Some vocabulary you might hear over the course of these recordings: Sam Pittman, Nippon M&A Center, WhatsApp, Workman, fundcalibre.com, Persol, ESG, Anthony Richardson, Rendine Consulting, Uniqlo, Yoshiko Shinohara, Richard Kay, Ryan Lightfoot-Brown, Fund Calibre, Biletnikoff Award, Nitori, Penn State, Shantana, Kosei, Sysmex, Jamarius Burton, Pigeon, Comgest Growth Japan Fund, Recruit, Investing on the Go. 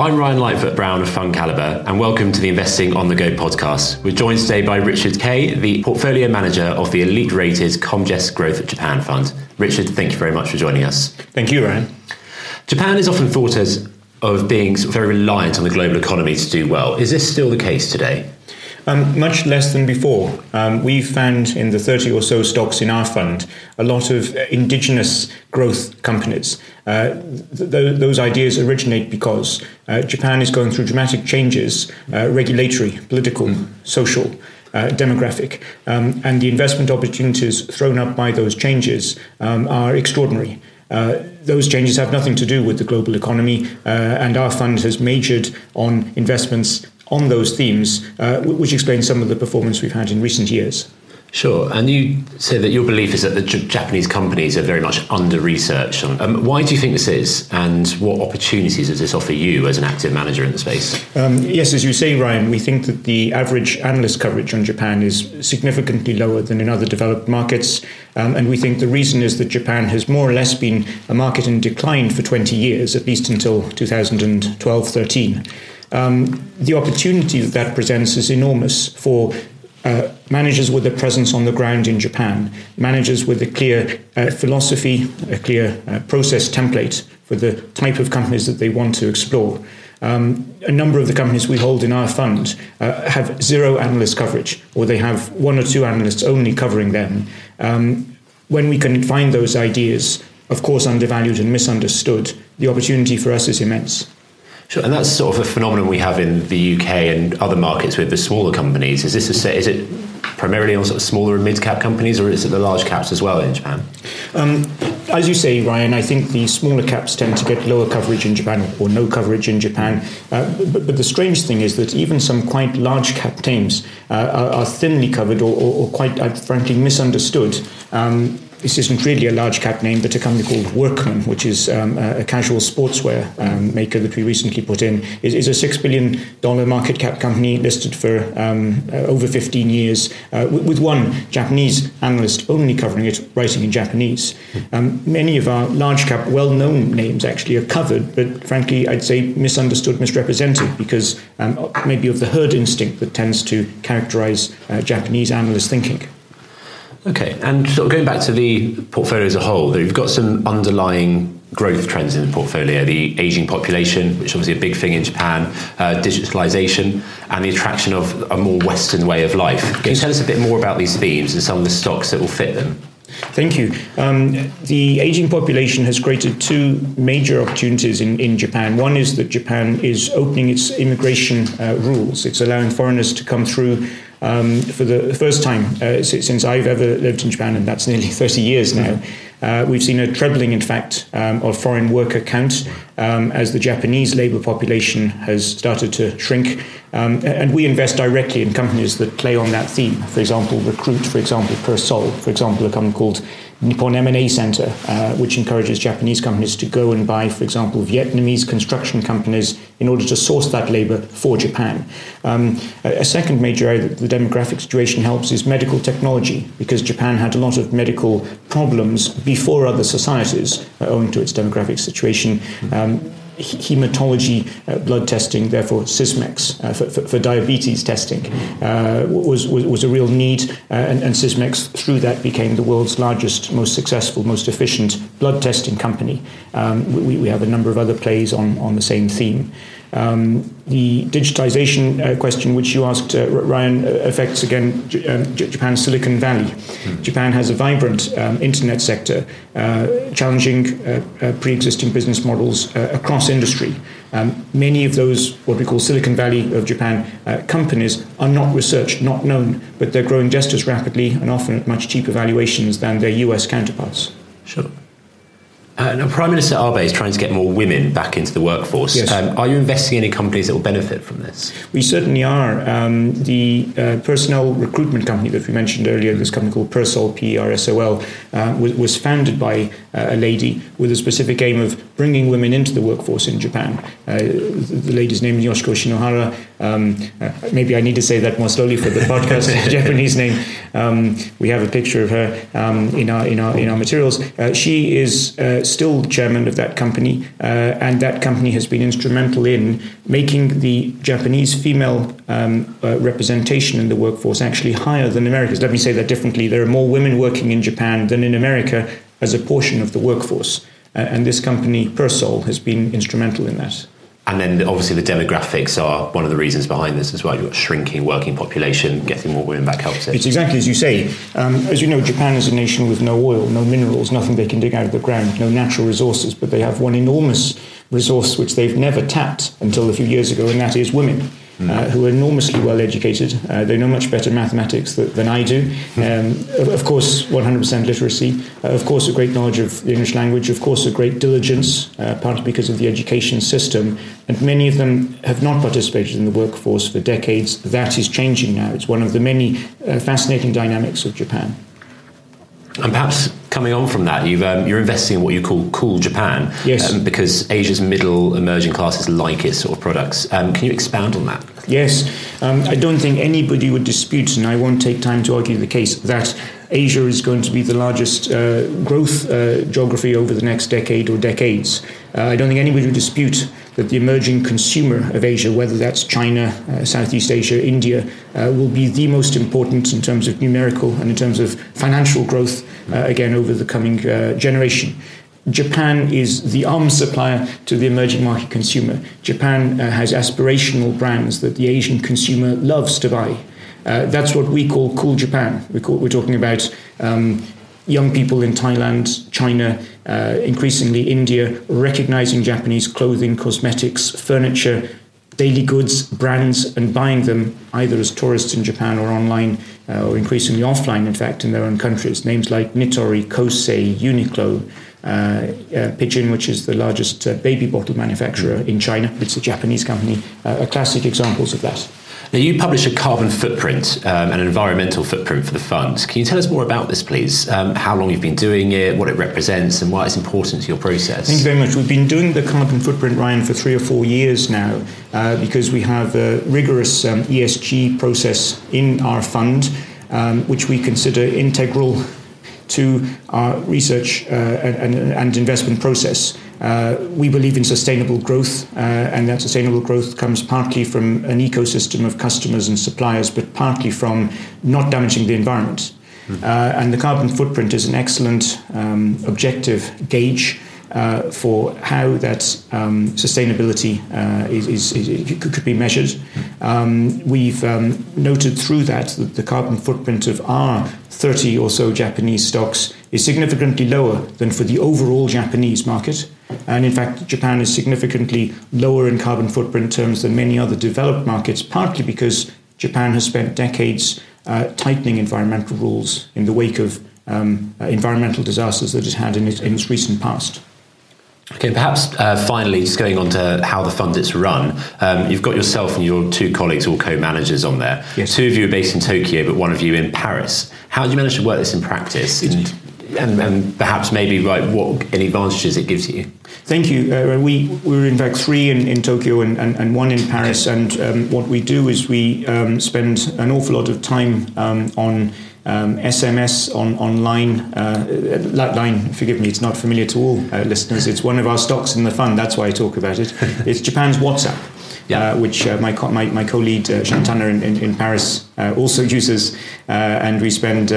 I'm Ryan Lightfoot-Brown of Fund Calibre, and welcome to the Investing on the Go podcast. We're joined today by Richard Kay, the portfolio manager of the elite-rated Comgest Growth Japan Fund. Richard, thank you very much for joining us. Thank you, Ryan. Japan is often thought of being very reliant on the global economy to do well. Is this still the case today? Much less than before. We found in the 30 or so stocks in our fund a lot of indigenous growth companies. Those ideas originate because Japan is going through dramatic changes, regulatory, political, social, demographic, and the investment opportunities thrown up by those changes are extraordinary. Those changes have nothing to do with the global economy, and our fund has majored on investments on those themes, which explains some of the performance we've had in recent years. Sure. And you say that your belief is that the Japanese companies are very much under-researched. Why do you think this is? And what opportunities does this offer you as an active manager in the space? Yes, as you say, Ryan, we think that the average analyst coverage on Japan is significantly lower than in other developed markets. And we think the reason is that Japan has more or less been a market in decline for 20 years, at least until 2012-13. The opportunity that presents is enormous for managers with a presence on the ground in Japan, managers with a clear philosophy, a clear process template for the type of companies that they want to explore. A number of the companies we hold in our fund have zero analyst coverage, or they have one or two analysts only covering them. When we can find those ideas, of course undervalued and misunderstood, the opportunity for us is immense. Sure, and that's sort of a phenomenon we have in the UK and other markets with the smaller companies. Is it primarily on sort of smaller and mid-cap companies, or is it the large caps as well in Japan? As you say, Ryan, I think the smaller caps tend to get lower coverage in Japan or no coverage in Japan. But the strange thing is that even some quite large cap names are thinly covered or quite, frankly, misunderstood. This isn't really a large cap name, but a company called Workman, which is a casual sportswear maker that we recently put in, is a $6 billion market cap company listed for over 15 years, with one Japanese analyst only covering it, writing in Japanese. Many of our large cap, well-known names actually are covered, but frankly, I'd say misunderstood, misrepresented, because maybe of the herd instinct that tends to characterize Japanese analyst thinking. Okay, and sort of going back to the portfolio as a whole, you've got some underlying growth trends in the portfolio, the ageing population, which is obviously a big thing in Japan, digitalisation, and the attraction of a more Western way of life. Can you tell us a bit more about these themes and some of the stocks that will fit them? Thank you. The ageing population has created two major opportunities in Japan. One is that Japan is opening its immigration rules. It's allowing foreigners to come through for the first time since I've ever lived in Japan, and that's nearly 30 years now. We've seen a trebling, in fact, of foreign worker count as the Japanese labour population has started to shrink. And we invest directly in companies that play on that theme. For example, Recruit, for example, Persol, for example, a company called Nippon M&A Center, which encourages Japanese companies to go and buy, for example, Vietnamese construction companies in order to source that labour for Japan. A second major area that the demographic situation helps is medical technology, because Japan had a lot of medical problems before other societies, owing to its demographic situation. Hematology blood testing, therefore Sysmex for diabetes testing, was a real need, and Sysmex through that became the world's largest, most successful, most efficient blood testing company. We have a number of other plays on the same theme. The digitization question, which you asked, Ryan, affects again Japan's Silicon Valley. Japan has a vibrant internet sector, challenging pre-existing business models across industry. Many of those, what we call Silicon Valley of Japan companies, are not researched, not known, but they're growing just as rapidly and often at much cheaper valuations than their US counterparts. Sure. Now, Prime Minister Abe is trying to get more women back into the workforce. Yes. Are you investing in any companies that will benefit from this? We certainly are. The personnel recruitment company that we mentioned earlier, this company called Persol, Persol, was founded by a lady with a specific aim of bringing women into the workforce in Japan. The lady's name is Yoshiko Shinohara. Maybe I need to say that more slowly for the podcast. Japanese name. We have a picture of her in our materials. She is still chairman of that company, and that company has been instrumental in making the Japanese female representation in the workforce actually higher than America's. Let me say that differently. There are more women working in Japan than in America as a portion of the workforce. And this company, Persol, has been instrumental in that. And then obviously the demographics are one of the reasons behind this as well. You've got shrinking working population, getting more women back helps it. It's exactly as you say. As you know, Japan is a nation with no oil, no minerals, nothing they can dig out of the ground, no natural resources, but they have one enormous resource which they've never tapped until a few years ago, and that is women. Who are enormously well educated. They know much better mathematics than I do. Of course, 100% literacy. Of course, a great knowledge of the English language. Of course, a great diligence, partly because of the education system. And many of them have not participated in the workforce for decades. That is changing now. It's one of the many fascinating dynamics of Japan. And perhaps coming on from that, you're investing in what you call cool Japan. Yes. Because Asia's middle emerging classes like its sort of products. Can you expound on that? Yes. I don't think anybody would dispute, and I won't take time to argue the case, that Asia is going to be the largest growth geography over the next decade or decades. I don't think anybody would dispute that the emerging consumer of Asia, whether that's China, Southeast Asia, India, will be the most important in terms of numerical and in terms of financial growth, again, over the coming generation. Japan is the arms supplier to the emerging market consumer. Japan has aspirational brands that the Asian consumer loves to buy. That's what we call cool Japan. We're talking about young people in Thailand, China, increasingly India, recognizing Japanese clothing, cosmetics, furniture, daily goods, brands, and buying them either as tourists in Japan or online, or increasingly offline, in fact, in their own countries. Names like Nitori, Kosei, Uniqlo, Pigeon, which is the largest baby bottle manufacturer in China. It's a Japanese company, are classic examples of that. Now, you publish a carbon footprint and an environmental footprint for the fund. Can you tell us more about this, please? How long you've been doing it, what it represents, and why it's important to your process? Thank you very much. We've been doing the carbon footprint, Ryan, for 3 or 4 years now, because we have a rigorous ESG process in our fund, which we consider integral to our research and investment process. We believe in sustainable growth, and that sustainable growth comes partly from an ecosystem of customers and suppliers, but partly from not damaging the environment. And the carbon footprint is an excellent objective gauge for how that sustainability could be measured. We've noted through that the carbon footprint of our 30 or so Japanese stocks is significantly lower than for the overall Japanese market. And in fact, Japan is significantly lower in carbon footprint terms than many other developed markets, partly because Japan has spent decades tightening environmental rules in the wake of environmental disasters that it had in its recent past. Okay, perhaps finally, just going on to how the fund is run, you've got yourself and your 2 colleagues, all co-managers on there. Yes. 2 of you are based in Tokyo, but 1 of you in Paris. How do you manage to work this in practice? And perhaps maybe what advantages it gives you? Thank you. We're in fact 3 in Tokyo and 1 in Paris. And what we do is we spend an awful lot of time on SMS online, forgive me, it's not familiar to all listeners. It's one of our stocks in the fund. That's why I talk about it. It's Japan's WhatsApp, which my co-lead Shantana in Paris also uses, and we spend,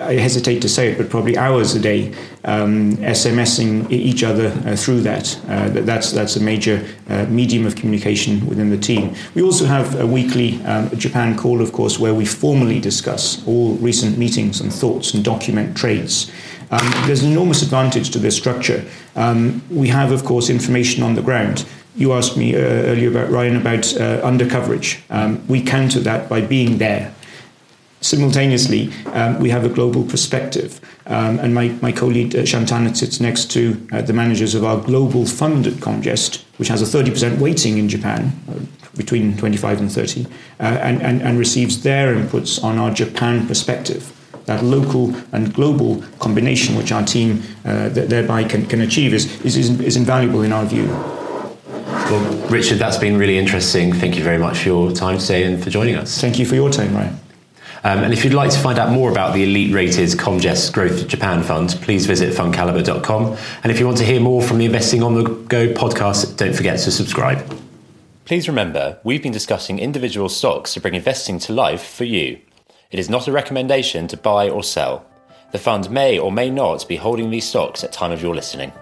I hesitate to say it, but probably hours a day SMSing each other through that. That's a major medium of communication within the team. We also have a weekly Japan call, of course, where we formally discuss all recent meetings and thoughts and document trades. There's an enormous advantage to this structure. We have, of course, information on the ground. You asked me earlier, about Ryan, about undercoverage. We counter that by being there. Simultaneously, we have a global perspective. And my co-lead, Shantana, sits next to the managers of our global fund at Comgest, which has a 30% weighting in Japan, between 25 and 30, and receives their inputs on our Japan perspective. that local and global combination which our team thereby can achieve is invaluable in our view. Well, Richard, that's been really interesting. Thank you very much for your time today and for joining us. Thank you for your time, Ryan. And if you'd like to find out more about the elite-rated Comgest Growth Japan Fund, please visit fundcalibre.com. And if you want to hear more from the Investing on the Go podcast, don't forget to subscribe. Please remember, we've been discussing individual stocks to bring investing to life for you. It is not a recommendation to buy or sell. The fund may or may not be holding these stocks at time of your listening.